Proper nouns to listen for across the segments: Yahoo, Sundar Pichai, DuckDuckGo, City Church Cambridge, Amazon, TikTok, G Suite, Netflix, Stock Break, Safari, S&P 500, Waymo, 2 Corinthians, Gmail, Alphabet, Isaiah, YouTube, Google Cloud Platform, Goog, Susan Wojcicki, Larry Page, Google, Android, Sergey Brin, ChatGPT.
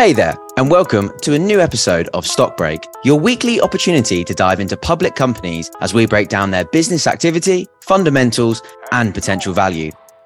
Hey there, and welcome to a new episode of Stock Break, your weekly opportunity to dive into public companies as we break down their business activity, fundamentals, and potential value.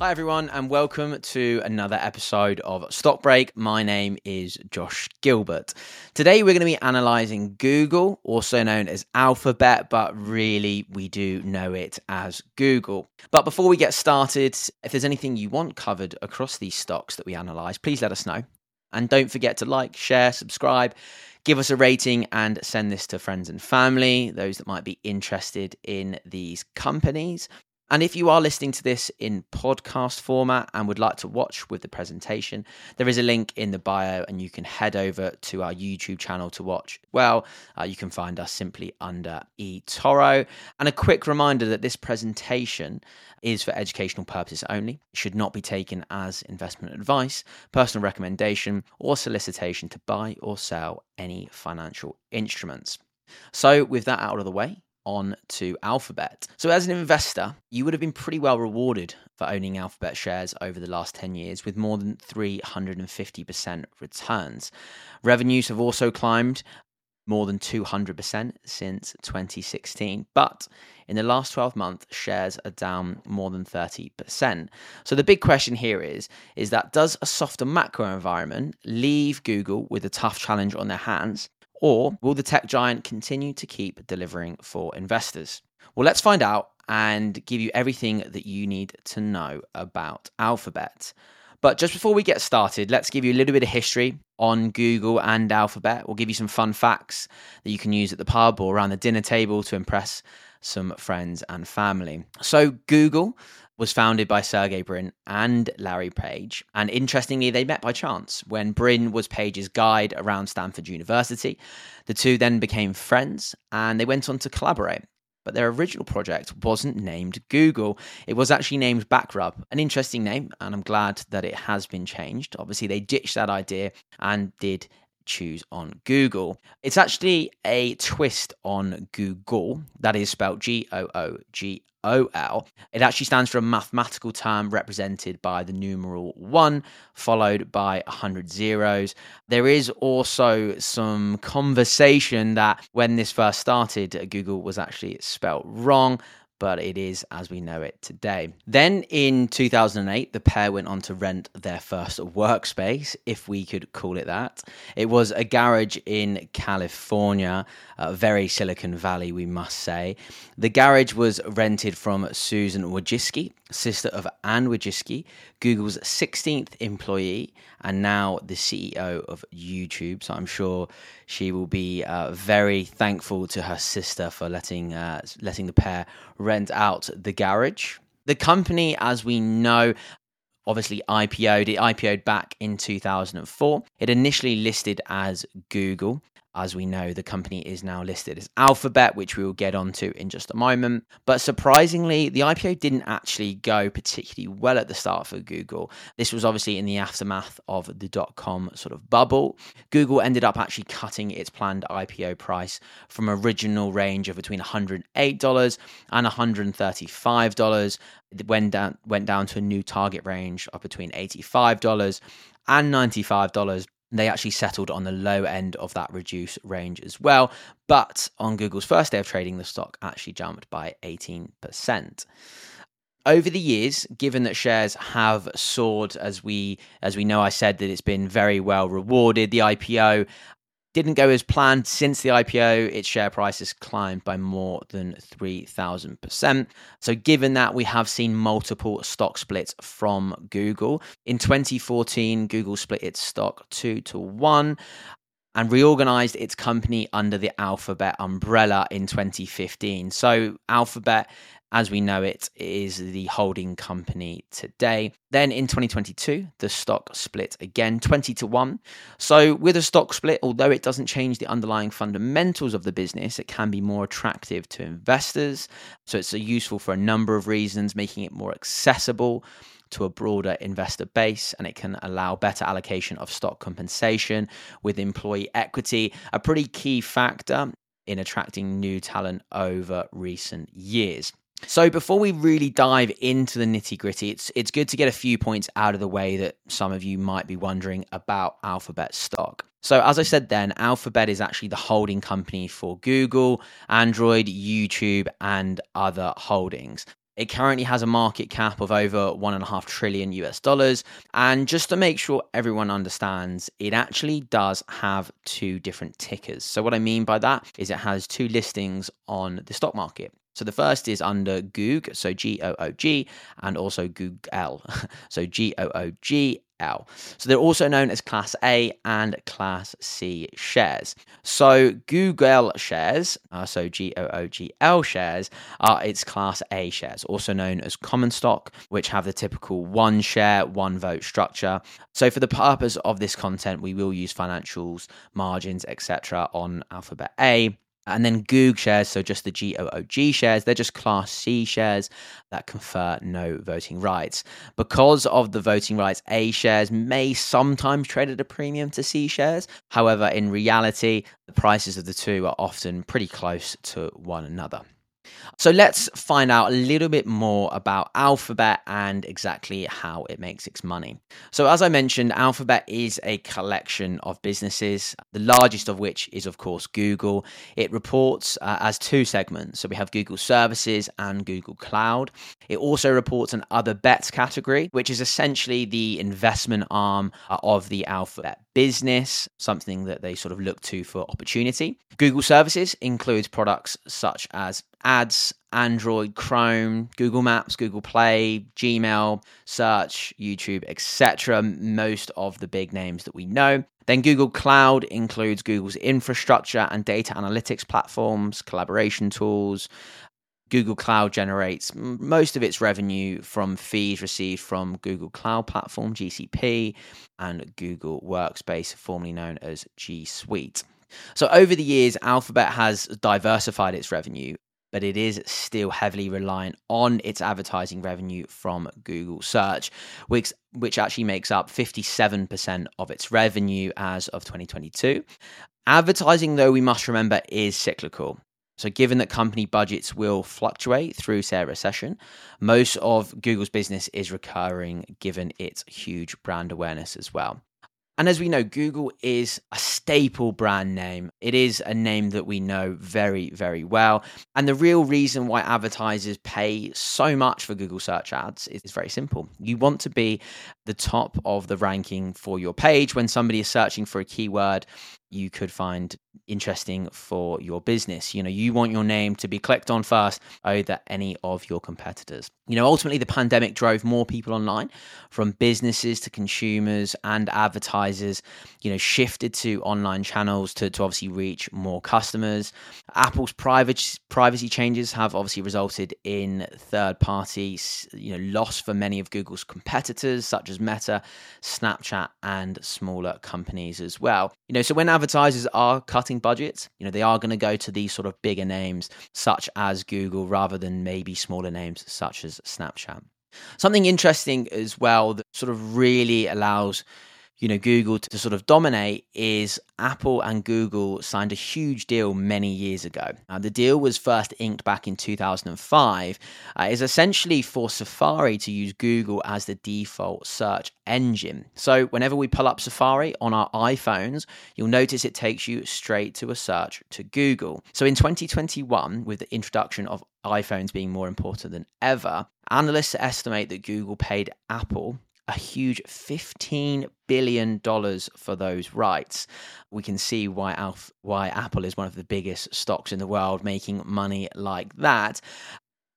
Hi everyone, and welcome to another episode of Stock Break. My name is Josh Gilbert. Today we're going to be analysing Google, also known as Alphabet, but really we do know it as Google. But before we get started, if there's anything you want covered across these stocks that we analyse, please let us know. And don't forget to like, share, subscribe, give us a rating and send this to friends and family, those that might be interested in these companies. And if you are listening to this in podcast format and would like to watch with the presentation, there is a link in the bio and you can head over to our YouTube channel to watch. Well, you can find us simply under eToro. And a quick reminder that this presentation is for educational purposes only. It should not be taken as investment advice, personal recommendation, or solicitation to buy or sell any financial instruments. So with that out of the way, on to Alphabet. So as an investor, you would have been pretty well rewarded for owning Alphabet shares over the last 10 years with more than 350% returns. Revenues have also climbed more than 200% since 2016, but in the last 12 months, shares are down more than 30%. So the big question here is that does a softer macro environment leave Google with a tough challenge on their hands? Or will the tech giant continue to keep delivering for investors? Well, let's find out and give you everything that you need to know about Alphabet. But just before we get started, let's give you a little bit of history on Google and Alphabet. We'll give you some fun facts that you can use at the pub or around the dinner table to impress some friends and family. So Google was founded by Sergey Brin and Larry Page. And interestingly, they met by chance when Brin was Page's guide around Stanford University. The two then became friends and they went on to collaborate. But their original project wasn't named Google. It was actually named Backrub, an interesting name, and I'm glad that it has been changed. Obviously, they ditched that idea and did choose on Google. It's actually a twist on Google, that is spelled G-O-O-G-O-L. It actually stands for a mathematical term represented by the numeral 1, followed by 100 zeros. There is also some conversation that when this first started, Google was actually spelled wrong, but it is as we know it today. Then in 2008, the pair went on to rent their first workspace, if we could call it that. It was a garage in California, very Silicon Valley, we must say. The garage was rented from Susan Wojcicki, sister of Anne Wojcicki, Google's 16th employee, and now the CEO of YouTube. So I'm sure she will be very thankful to her sister for letting the pair rent out the garage. The company, as we know, obviously IPO'd. It IPO'd back in 2004. It initially listed as Google. As we know, the company is now listed as Alphabet, which we will get onto in just a moment. But surprisingly, the IPO didn't actually go particularly well at the start for Google. This was obviously in the aftermath of the dot-com sort of bubble. Google ended up actually cutting its planned IPO price from original range of between $108 and $135. It went down to a new target range of between $85 and $95. They actually settled on the low end of that reduced range as well. But on Google's first day of trading, the stock actually jumped by 18%. Over the years, given that shares have soared, as we know, I said that it's been very well rewarded. The IPO didn't go as planned. Since the IPO, its share price has climbed by more than 3,000%. So given that, we have seen multiple stock splits from Google. In 2014, Google split its stock 2 to 1 and reorganized its company under the Alphabet umbrella in 2015. So Alphabet as we know it, is the holding company today. Then in 2022, the stock split again, 20-1. So with a stock split, although it doesn't change the underlying fundamentals of the business, it can be more attractive to investors. So it's useful for a number of reasons, making it more accessible to a broader investor base, and it can allow better allocation of stock compensation with employee equity, a pretty key factor in attracting new talent over recent years. So before we really dive into the nitty-gritty, it's good to get a few points out of the way that some of you might be wondering about Alphabet stock. So as I said then, Alphabet is actually the holding company for Google, Android, YouTube, and other holdings. It currently has a market cap of over $1.5 trillion. And just to make sure everyone understands, it actually does have two different tickers. So what I mean by that is it has two listings on the stock market. So the first is under Goog, so G-O-O-G, and also Google, so G-O-O-G-L. So they're also known as Class A and Class C shares. So Google shares, so G-O-O-G-L shares, are its Class A shares, also known as common stock, which have the typical one share, one vote structure. So for the purpose of this content, we will use financials, margins, etc. on Alphabet A. And then Goog shares, so just the G-O-O-G shares, they're just Class C shares that confer no voting rights. Because of the voting rights, A shares may sometimes trade at a premium to C shares. However, in reality, the prices of the two are often pretty close to one another. So let's find out a little bit more about Alphabet and exactly how it makes its money. So as I mentioned, Alphabet is a collection of businesses, the largest of which is, of course, Google. It reports as two segments. So we have Google Services and Google Cloud. It also reports an Other Bets category, which is essentially the investment arm of the Alphabet business, something that they sort of look to for opportunity. Google Services includes products such as ads, Android, Chrome, Google Maps, Google Play, Gmail, Search, YouTube, etc. Most of the big names that we know. Then Google Cloud includes Google's infrastructure and data analytics platforms, collaboration tools. Google Cloud generates most of its revenue from fees received from Google Cloud Platform, GCP, and Google Workspace, formerly known as G Suite. So over the years, Alphabet has diversified its revenue, but it is still heavily reliant on its advertising revenue from Google Search, which actually makes up 57% of its revenue as of 2022. Advertising, though, we must remember, is cyclical. So given that company budgets will fluctuate through, say, a recession, most of Google's business is recurring given its huge brand awareness as well. And as we know, Google is a staple brand name. It is a name that we know very, very well. And the real reason why advertisers pay so much for Google search ads is very simple. You want to be the top of the ranking for your page. When somebody is searching for a keyword you could find interesting for your business. You know, you want your name to be clicked on first over any of your competitors. You know, ultimately the pandemic drove more people online, from businesses to consumers, and advertisers, you know, shifted to online channels to obviously reach more customers. Apple's privacy changes have obviously resulted in third parties, you know, loss for many of Google's competitors, such as Meta, Snapchat, and smaller companies as well. You know, so when advertisers are cutting budgets, you know, they are going to go to these sort of bigger names such as Google rather than maybe smaller names such as Snapchat. Something interesting as well that sort of really allows, you know, Google to sort of dominate is Apple and Google signed a huge deal many years ago. The deal was first inked back in 2005. It's essentially for Safari to use Google as the default search engine. So whenever we pull up Safari on our iPhones, you'll notice it takes you straight to a search to Google. So in 2021, with the introduction of iPhones being more important than ever, analysts estimate that Google paid Apple a huge $15 billion for those rights. We can see why Apple is one of the biggest stocks in the world, making money like that.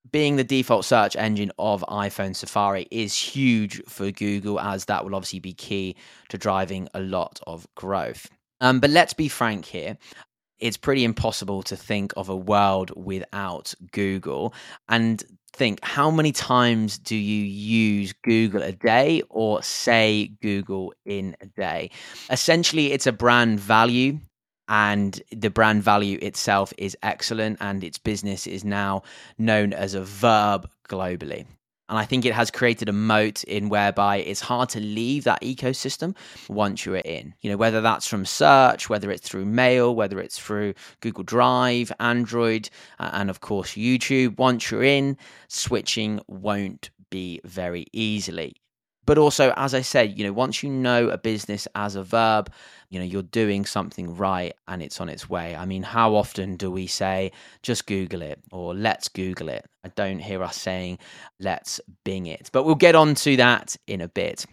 Being the default search engine of iPhone Safari is huge for Google, as that will obviously be key to driving a lot of growth. But let's be frank here. It's pretty impossible to think of a world without Google. And think, how many times do you use Google a day or say Google in a day? Essentially, it's a brand value, and the brand value itself is excellent, and its business is now known as a verb globally. And I think it has created a moat in whereby it's hard to leave that ecosystem once you're in. You know, whether that's from search, whether it's through mail, whether it's through Google Drive, Android, and of course YouTube, once you're in, switching won't be very easily. But also, as I said, you know, once you know a business as a verb, you know, you're doing something right and it's on its way. I mean, how often do we say, just Google it or let's Google it? I don't hear us saying, let's Bing it. But we'll get on to that in a bit.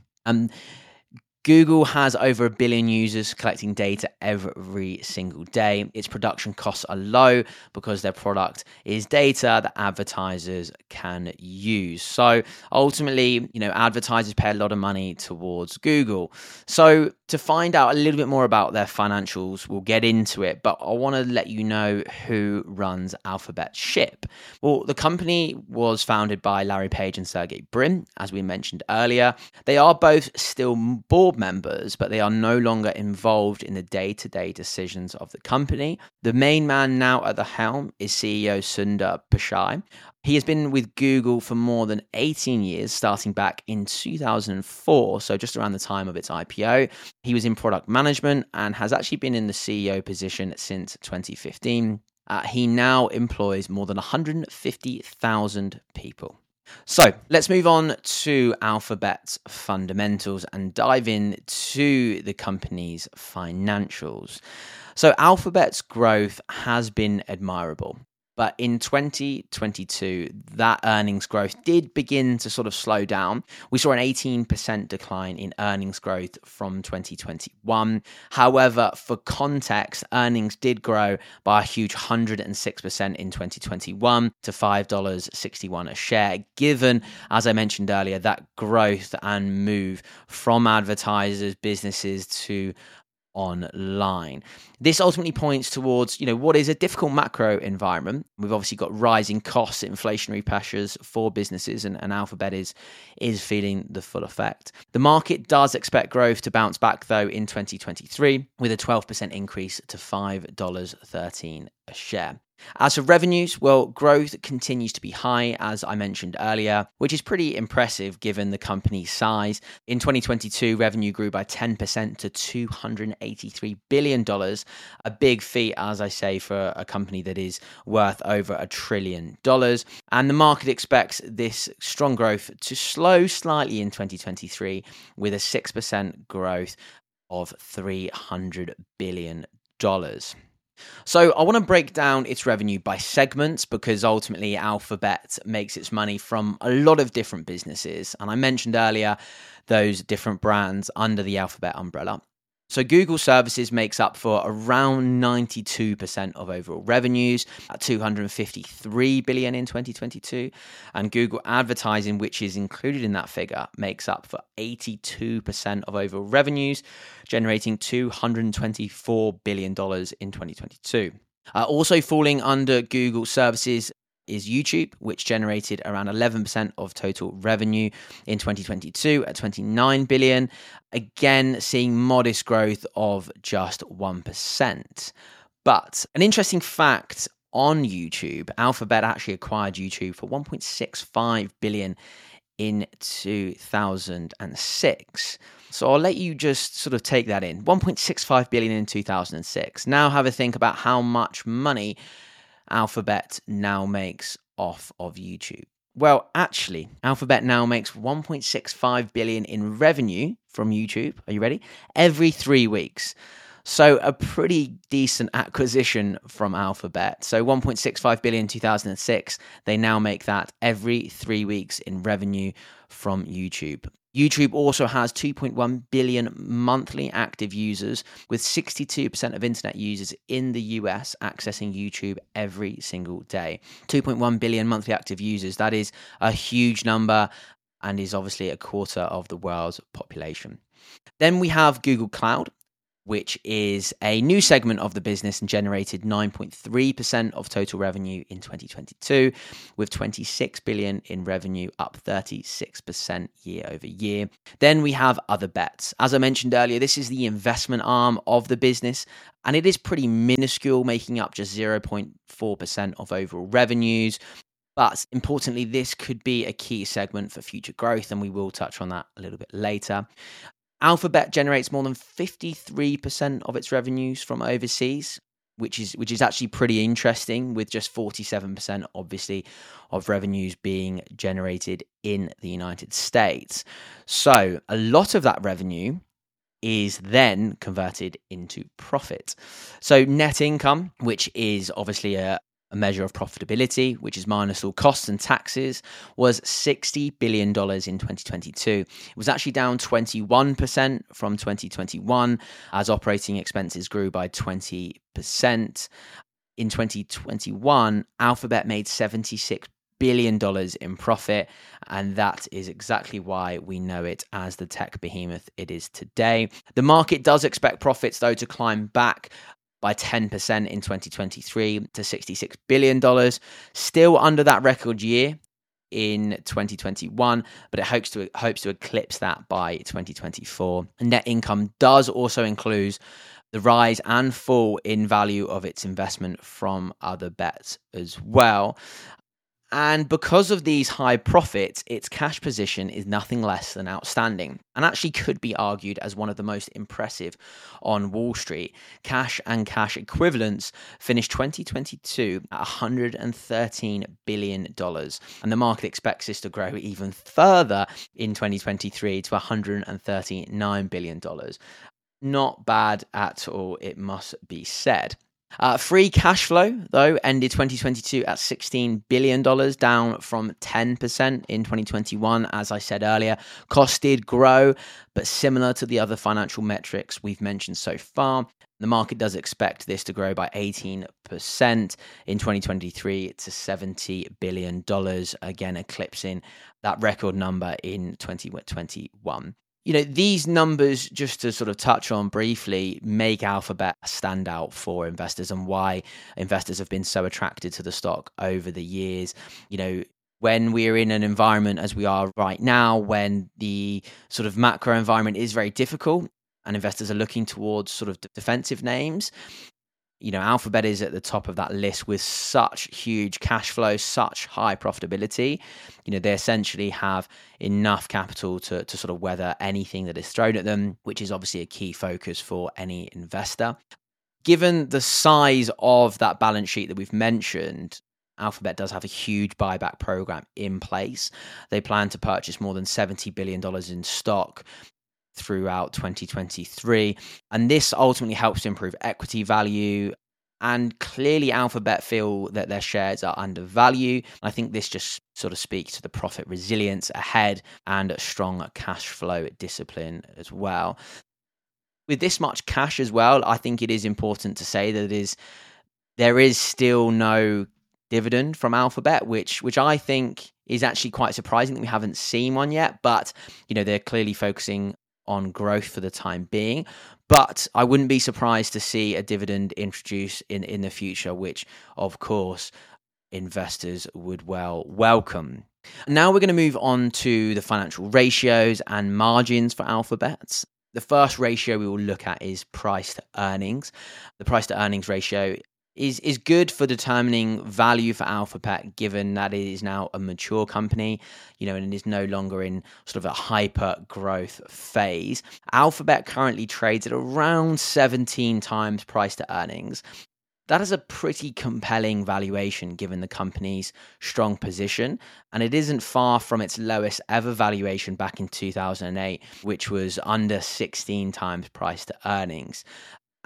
Google has over 1 billion users collecting data every single day. Its production costs are low because their product is data that advertisers can use. So ultimately, you know, advertisers pay a lot of money towards Google. So to find out a little bit more about their financials, we'll get into it, but I want to let you know who runs Alphabet's ship. Well, the company was founded by Larry Page and Sergey Brin, as we mentioned earlier. They are both still board members, but they are no longer involved in the day-to-day decisions of the company. The main man now at the helm is CEO Sundar Pichai. He has been with Google for more than 18 years, starting back in 2004, so just around the time of its IPO. He was in product management and has actually been in the CEO position since 2015. He now employs more than 150,000 people. So let's move on to Alphabet's fundamentals and dive into the company's financials. So Alphabet's growth has been admirable, but in 2022, that earnings growth did begin to sort of slow down. We saw an 18% decline in earnings growth from 2021. However, for context, earnings did grow by a huge 106% in 2021 to $5.61 a share, given, as I mentioned earlier, that growth and move from advertisers, businesses to online. This ultimately points towards, you know, what is a difficult macro environment. We've obviously got rising costs, inflationary pressures for businesses, and Alphabet is feeling the full effect. The market does expect growth to bounce back though in 2023 with a 12% increase to $5.13 a share. As for revenues, well, growth continues to be high, as I mentioned earlier, which is pretty impressive given the company's size. In 2022, revenue grew by 10% to $283 billion, a big feat, as I say, for a company that is worth over $1 trillion. And the market expects this strong growth to slow slightly in 2023 with a 6% growth of $300 billion. So I want to break down its revenue by segments because ultimately Alphabet makes its money from a lot of different businesses. And I mentioned earlier those different brands under the Alphabet umbrella. So Google Services makes up for around 92% of overall revenues at $253 billion in 2022. And Google Advertising, which is included in that figure, makes up for 82% of overall revenues, generating $224 billion in 2022. Also falling under Google Services is YouTube, which generated around 11% of total revenue in 2022 at $29 billion, again seeing modest growth of just 1%. But an interesting fact on YouTube, Alphabet actually acquired YouTube for $1.65 billion in 2006. So I'll let you just sort of take that in. $1.65 billion in 2006. Now have a think about how much money Alphabet now makes off of YouTube. Well, actually, Alphabet now makes $1.65 billion in revenue from YouTube. Are you ready? Every 3 weeks. So a pretty decent acquisition from Alphabet. So $1.65 billion in 2006. They now make that every 3 weeks in revenue from YouTube. YouTube also has 2.1 billion monthly active users, with 62% of internet users in the US accessing YouTube every single day. 2.1 billion monthly active users, that is a huge number and is obviously a quarter of the world's population. Then we have Google Cloud. which is a new segment of the business and generated 9.3% of total revenue in 2022, with 26 billion in revenue, up 36% year over year. Then we have Other Bets. As I mentioned earlier, this is the investment arm of the business, and it is pretty minuscule, making up just 0.4% of overall revenues. But importantly, this could be a key segment for future growth, and we will touch on that a little bit later. Alphabet generates more than 53% of its revenues from overseas, which is actually pretty interesting, with just 47% obviously of revenues being generated in the United States. So a lot of that revenue is then converted into profit. So net income, which is obviously a measure of profitability, which is minus all costs and taxes, was $60 billion in 2022. It was actually down 21% from 2021, as operating expenses grew by 20%. In 2021, Alphabet made $76 billion in profit, and that is exactly why we know it as the tech behemoth it is today. The market does expect profits, though, to climb back by 10% in 2023 to $66 billion, still under that record year in 2021, but it hopes to eclipse that by 2024. Net income does also include the rise and fall in value of its investment from Other Bets as well. And because of these high profits, its cash position is nothing less than outstanding, and actually could be argued as one of the most impressive on Wall Street. Cash and cash equivalents finished 2022 at $113 billion, and the market expects this to grow even further in 2023 to $139 billion. Not bad at all, it must be said. Free cash flow, though, ended 2022 at $16 billion, down from 10% in 2021. As I said earlier, costs did grow, but similar to the other financial metrics we've mentioned so far, the market does expect this to grow by 18% in 2023 to $70 billion, again eclipsing that record number in 2021. You know, these numbers, just to sort of touch on briefly, make Alphabet stand out for investors and why investors have been so attracted to the stock over the years. You know, when we're in an environment as we are right now, when the sort of macro environment is very difficult and investors are looking towards sort of defensive names, you know, Alphabet is at the top of that list with such huge cash flow, such high profitability. You know, they essentially have enough capital to sort of weather anything that is thrown at them, which is obviously a key focus for any investor. Given the size of that balance sheet that we've mentioned, Alphabet does have a huge buyback program in place. They plan to purchase more than $70 billion in stock throughout 2023, and this ultimately helps to improve equity value. And clearly Alphabet feel that their shares are undervalued. I think this just sort of speaks to the profit resilience ahead and a strong cash flow discipline as well. With this much cash as well, I think it is important to say that there is still no dividend from Alphabet, which I think is actually quite surprising that we haven't seen one yet. But you know, they're clearly focusing on growth for the time being, but I wouldn't be surprised to see a dividend introduced in the future, which of course investors would welcome. Now we're going to move on to the financial ratios and margins for Alphabet. The first ratio we will look at is price to earnings. The price to earnings ratio is good for determining value for Alphabet, given that it is now a mature company, you know, and it is no longer in sort of a hyper growth phase. Alphabet currently trades at around 17 times price to earnings. That is a pretty compelling valuation given the company's strong position, and it isn't far from its lowest ever valuation back in 2008, which was under 16 times price to earnings.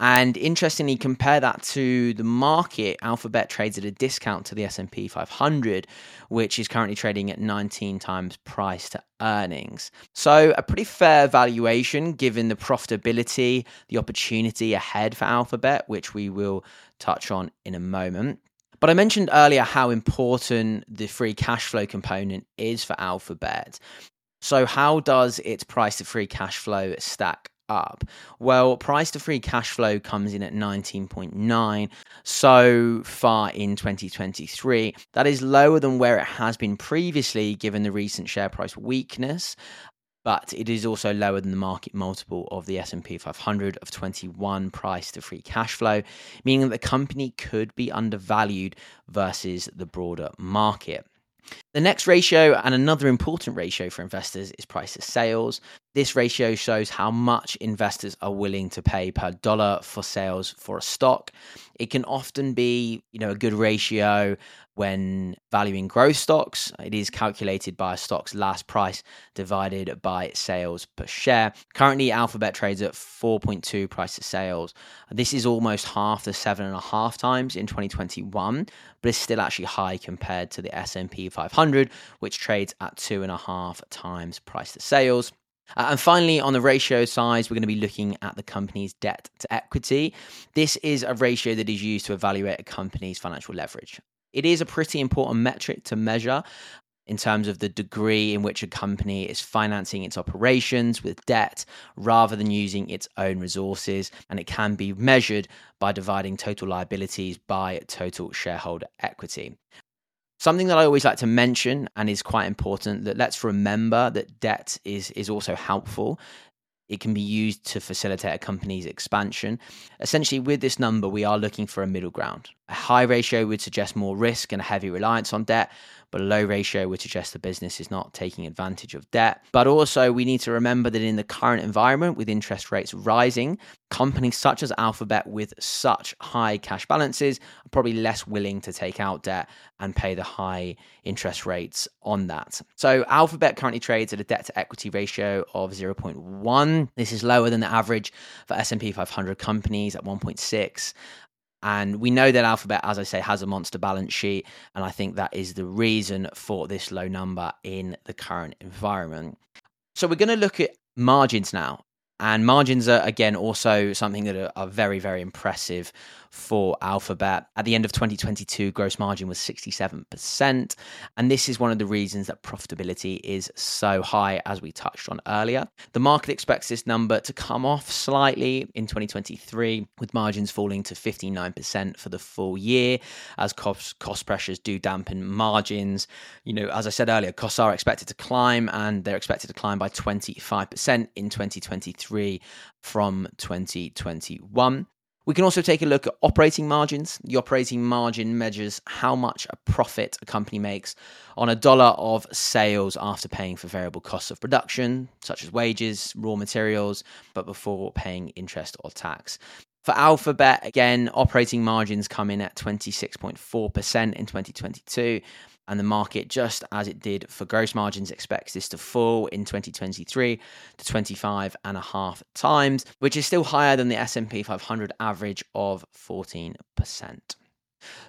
And interestingly, compare that to the market. Alphabet trades at a discount to the S&P 500, which is currently trading at 19 times price to earnings. So a pretty fair valuation given the profitability, the opportunity ahead for Alphabet, which we will touch on in a moment. But I mentioned earlier how important the free cash flow component is for Alphabet. So how does its price to free cash flow stack up? Well, price to free cash flow comes in at 19.9 so far in 2023. That is lower than where it has been previously, given the recent share price weakness. But it is also lower than the market multiple of the S&P 500 of 21 price to free cash flow, meaning that the company could be undervalued versus the broader market. The next ratio, and another important ratio for investors, is price to sales. This ratio shows how much investors are willing to pay per dollar for sales for a stock. It can often be, a good ratio when valuing growth stocks. It is calculated by a stock's last price divided by sales per share. Currently, Alphabet trades at 4.2 price to sales. This is almost half the 7.5 times in 2021, but it's still actually high compared to the S&P 500, which trades at 2.5 times price to sales. And finally, on the ratio size, we're going to be looking at the company's debt to equity. This is a ratio that is used to evaluate a company's financial leverage. It is a pretty important metric to measure in terms of the degree in which a company is financing its operations with debt rather than using its own resources. And it can be measured by dividing total liabilities by total shareholder equity. Something that I always like to mention and is quite important, that let's remember that debt is also helpful. It can be used to facilitate a company's expansion. Essentially, with this number, we are looking for a middle ground. A high ratio would suggest more risk and a heavy reliance on debt, but a low ratio would suggest the business is not taking advantage of debt. But also, we need to remember that in the current environment, with interest rates rising, companies such as Alphabet with such high cash balances are probably less willing to take out debt and pay the high interest rates on that. So Alphabet currently trades at a debt to equity ratio of 0.1. This is lower than the average for S&P 500 companies at 1.6. And we know that Alphabet, as I say, has a monster balance sheet. And I think that is the reason for this low number in the current environment. So we're going to look at margins now. And margins are, again, also something that are very, very impressive for Alphabet. At the end of 2022, gross margin was 67%. And this is one of the reasons that profitability is so high, as we touched on earlier. The market expects this number to come off slightly in 2023, with margins falling to 59% for the full year, as cost pressures do dampen margins. As I said earlier, costs are expected to climb, and they're expected to climb by 25% in 2023. From 2021. We can also take a look at operating margins. The operating margin measures how much a profit a company makes on a dollar of sales after paying for variable costs of production, such as wages, raw materials, but before paying interest or tax. For Alphabet, again, operating margins come in at 26.4% in 2022, and the market, just as it did for gross margins, expects this to fall in 2023 to 25.5 times, which is still higher than the S&P 500 average of 14%.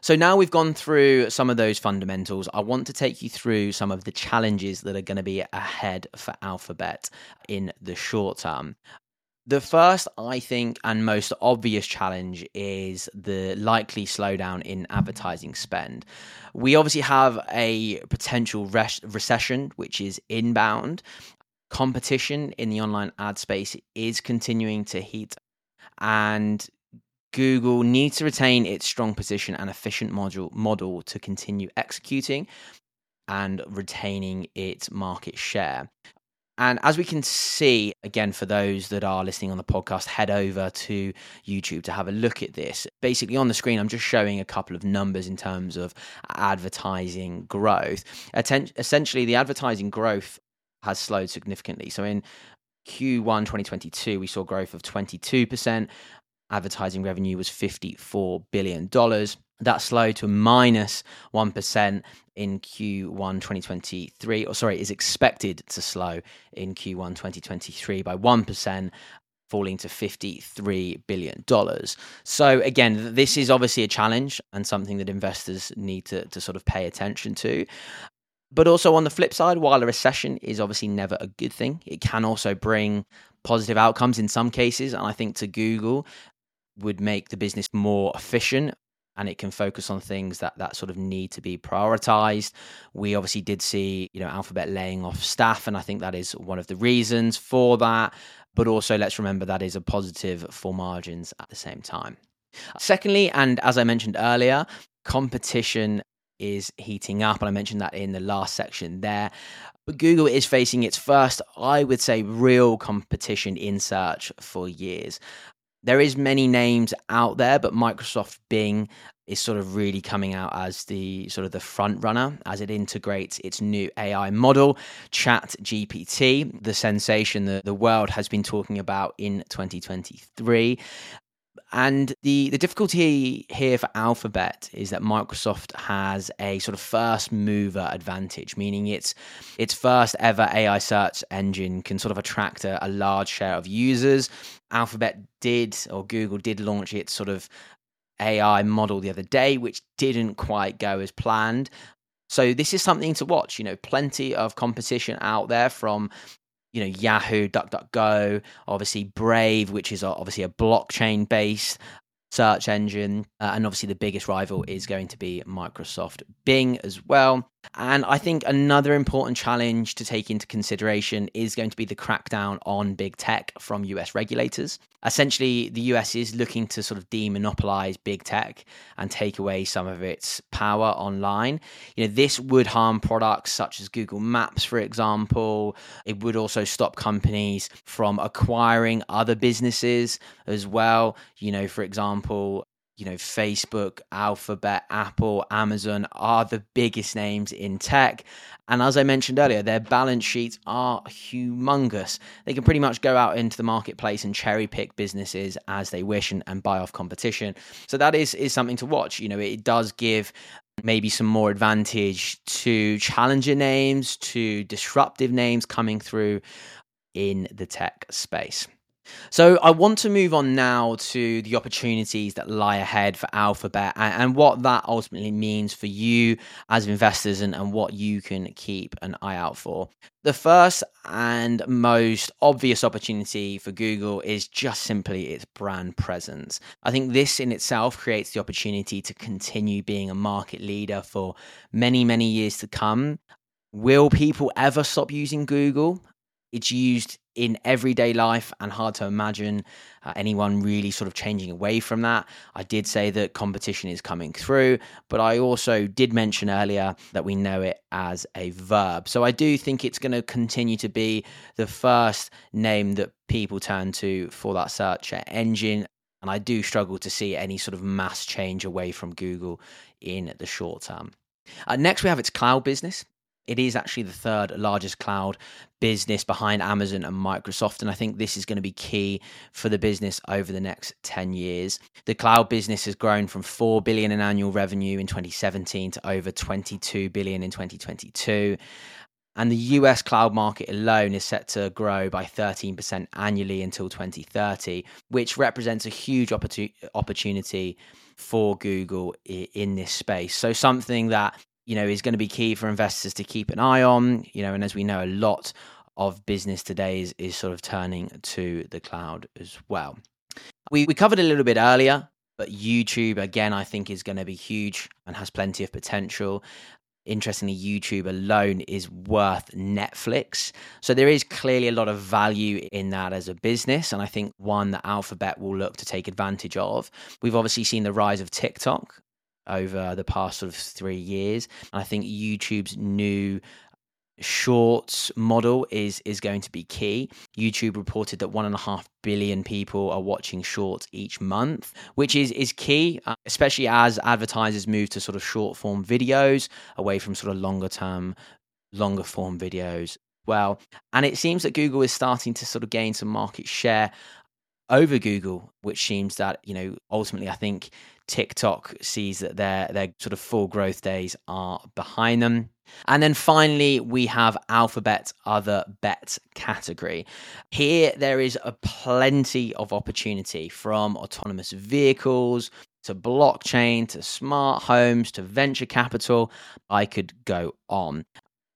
So now we've gone through some of those fundamentals, I want to take you through some of the challenges that are going to be ahead for Alphabet in the short term. The first, I think, and most obvious challenge is the likely slowdown in advertising spend. We obviously have a potential recession, which is inbound. Competition in the online ad space is continuing to heat, and Google needs to retain its strong position and efficient model to continue executing and retaining its market share. And as we can see, again, for those that are listening on the podcast, head over to YouTube to have a look at this. Basically, on the screen, I'm just showing a couple of numbers in terms of advertising growth. Essentially, the advertising growth has slowed significantly. So in Q1 2022, we saw growth of 22%. Advertising revenue was $54 billion. That slowed to minus 1% in Q1 2023, is expected to slow in Q1 2023 by 1%, falling to $53 billion. So again, this is obviously a challenge and something that investors need to sort of pay attention to. But also on the flip side, while a recession is obviously never a good thing, it can also bring positive outcomes in some cases. And I think to Google would make the business more efficient, and it can focus on things that sort of need to be prioritized. We obviously did see, Alphabet laying off staff, and I think that is one of the reasons for that. But also let's remember that is a positive for margins at the same time. Secondly, and as I mentioned earlier, competition is heating up. And I mentioned that in the last section there. But Google is facing its first, I would say, real competition in search for years. There is many names out there, but Microsoft Bing is sort of really coming out as the sort of the front runner as it integrates its new AI model, ChatGPT, the sensation that the world has been talking about in 2023. And the difficulty here for Alphabet is that Microsoft has a sort of first mover advantage, meaning its first ever AI search engine can sort of attract a large share of users. Alphabet did, or Google did, launch its sort of AI model the other day, which didn't quite go as planned. So this is something to watch, you know, plenty of competition out there from, you know, Yahoo, DuckDuckGo, obviously Brave, which is obviously a blockchain-based search engine. And obviously the biggest rival is going to be Microsoft Bing as well. And I think another important challenge to take into consideration is going to be the crackdown on big tech from US regulators. Essentially, the US is looking to sort of demonopolize big tech and take away some of its power online. You know, this would harm products such as Google Maps, for example. It would also stop companies from acquiring other businesses as well. You know, for example, you know, Facebook, Alphabet, Apple, Amazon are the biggest names in tech. And as I mentioned earlier, their balance sheets are humongous. They can pretty much go out into the marketplace and cherry pick businesses as they wish and buy off competition. So that is something to watch. You know, it does give maybe some more advantage to challenger names, to disruptive names coming through in the tech space. So I want to move on now to the opportunities that lie ahead for Alphabet and what that ultimately means for you as investors and what you can keep an eye out for. The first and most obvious opportunity for Google is just simply its brand presence. I think this in itself creates the opportunity to continue being a market leader for many, many years to come. Will people ever stop using Google? It's used in everyday life and hard to imagine anyone really sort of changing away from that. I did say that competition is coming through, but I also did mention earlier that we know it as a verb. So I do think it's going to continue to be the first name that people turn to for that search engine. And I do struggle to see any sort of mass change away from Google in the short term. Next, we have its cloud business. It is actually the third largest cloud business behind Amazon and Microsoft. And I think this is going to be key for the business over the next 10 years. The cloud business has grown from $4 billion in annual revenue in 2017 to over $22 billion in 2022. And the US cloud market alone is set to grow by 13% annually until 2030, which represents a huge opportunity for Google in this space. So something that, you know, is going to be key for investors to keep an eye on, you know, and as we know, a lot of business today is sort of turning to the cloud as well. We covered a little bit earlier, but YouTube, again, I think is going to be huge and has plenty of potential. Interestingly, YouTube alone is worth Netflix. So there is clearly a lot of value in that as a business. And I think one that Alphabet will look to take advantage of. We've obviously seen the rise of TikTok over the past sort of 3 years. And I think YouTube's new shorts model is going to be key. YouTube reported that 1.5 billion people are watching shorts each month, which is key, especially as advertisers move to sort of short form videos away from sort of longer form videos. Well, and it seems that Google is starting to sort of gain some market share over Google, which seems that, you know, ultimately I think TikTok sees that their sort of full growth days are behind them. And then finally, we have Alphabet's other bets category. Here, there is a plenty of opportunity from autonomous vehicles to blockchain to smart homes to venture capital. I could go on.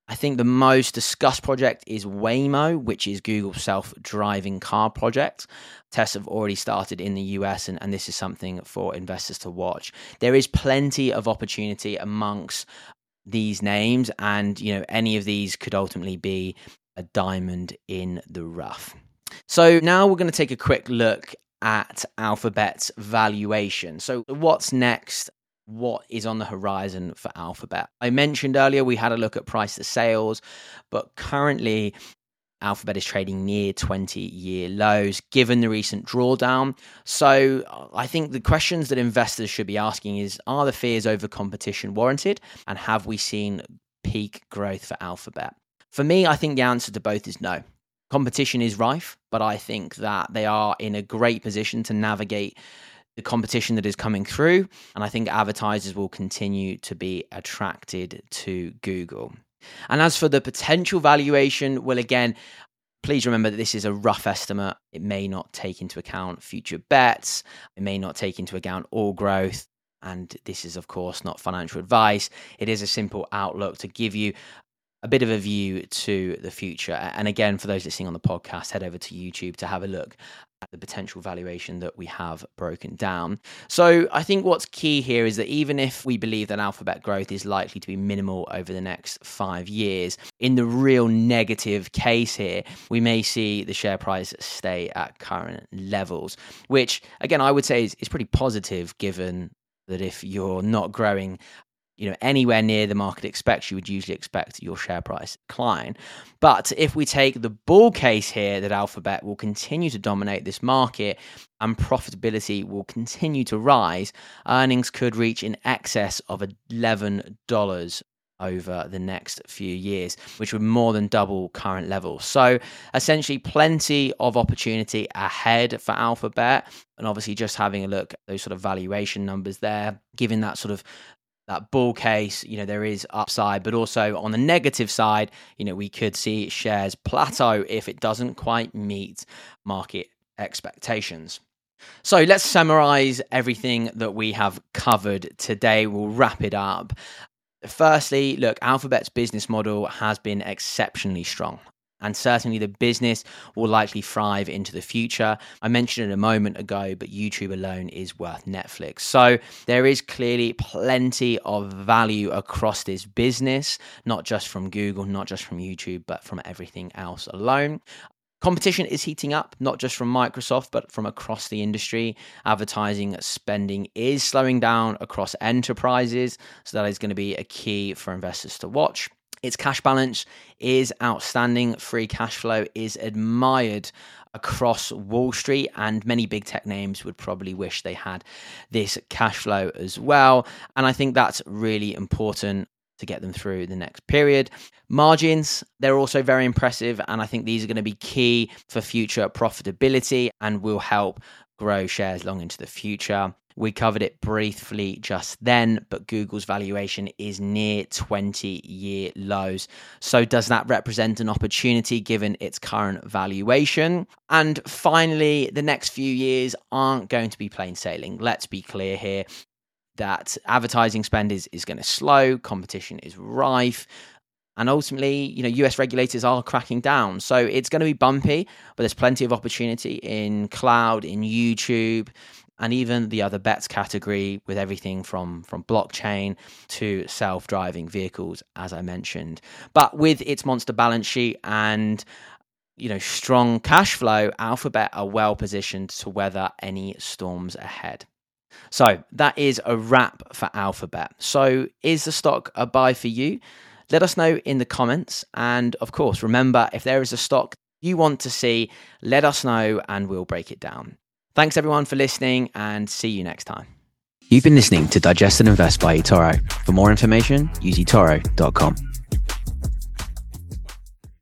I think the most discussed project is Waymo, which is Google's self-driving car project. Tests have already started in the US, and this is something for investors to watch. There is plenty of opportunity amongst these names, and you know, any of these could ultimately be a diamond in the rough. So now we're going to take a quick look at Alphabet's valuation. So what's next? What is on the horizon for Alphabet? I mentioned earlier we had a look at price to sales, but currently Alphabet is trading near 20-year lows, given the recent drawdown. So I think the questions that investors should be asking is, are the fears over competition warranted? And have we seen peak growth for Alphabet? For me, I think the answer to both is no. Competition is rife, but I think that they are in a great position to navigate the competition that is coming through. And I think advertisers will continue to be attracted to Google. And as for the potential valuation, well, again, please remember that this is a rough estimate. It may not take into account future bets. It may not take into account all growth. And this is, of course, not financial advice. It is a simple outlook to give you a bit of a view to the future. And again, for those listening on the podcast, head over to YouTube to have a look at the potential valuation that we have broken down. So I think what's key here is that even if we believe that Alphabet growth is likely to be minimal over the next 5 years, in the real negative case here, we may see the share price stay at current levels, which again, I would say is pretty positive, given that if you're not growing anywhere near the market expects, you would usually expect your share price decline. But if we take the bull case here that Alphabet will continue to dominate this market and profitability will continue to rise, earnings could reach in excess of $11 over the next few years, which would more than double current levels. So essentially plenty of opportunity ahead for Alphabet. And obviously just having a look at those sort of valuation numbers there, given that sort of that bull case, there is upside, but also on the negative side, we could see shares plateau if it doesn't quite meet market expectations. So let's summarize everything that we have covered today. We'll wrap it up. Firstly, look, Alphabet's business model has been exceptionally strong. And certainly the business will likely thrive into the future. I mentioned it a moment ago, but YouTube alone is worth Netflix. So there is clearly plenty of value across this business, not just from Google, not just from YouTube, but from everything else alone. Competition is heating up, not just from Microsoft, but from across the industry. Advertising spending is slowing down across enterprises. So that is going to be a key for investors to watch. Its cash balance is outstanding. Free cash flow is admired across Wall Street, and many big tech names would probably wish they had this cash flow as well. And I think that's really important to get them through the next period. Margins, they're also very impressive, and I think these are going to be key for future profitability and will help grow shares long into the future. We covered it briefly just then, but Google's valuation is near 20-year lows. So does that represent an opportunity given its current valuation? And finally, the next few years aren't going to be plain sailing. Let's be clear here that advertising spend is going to slow, competition is rife, and ultimately, US regulators are cracking down. So it's going to be bumpy, but there's plenty of opportunity in cloud, in YouTube, and even the other bets category with everything from blockchain to self-driving vehicles, as I mentioned. But with its monster balance sheet and strong cash flow, Alphabet are well positioned to weather any storms ahead. So that is a wrap for Alphabet. So is the stock a buy for you? Let us know in the comments. And of course, remember, if there is a stock you want to see, let us know and we'll break it down. Thanks everyone for listening, and see you next time. You've been listening to Digest and Invest by eToro. For more information, use eToro.com.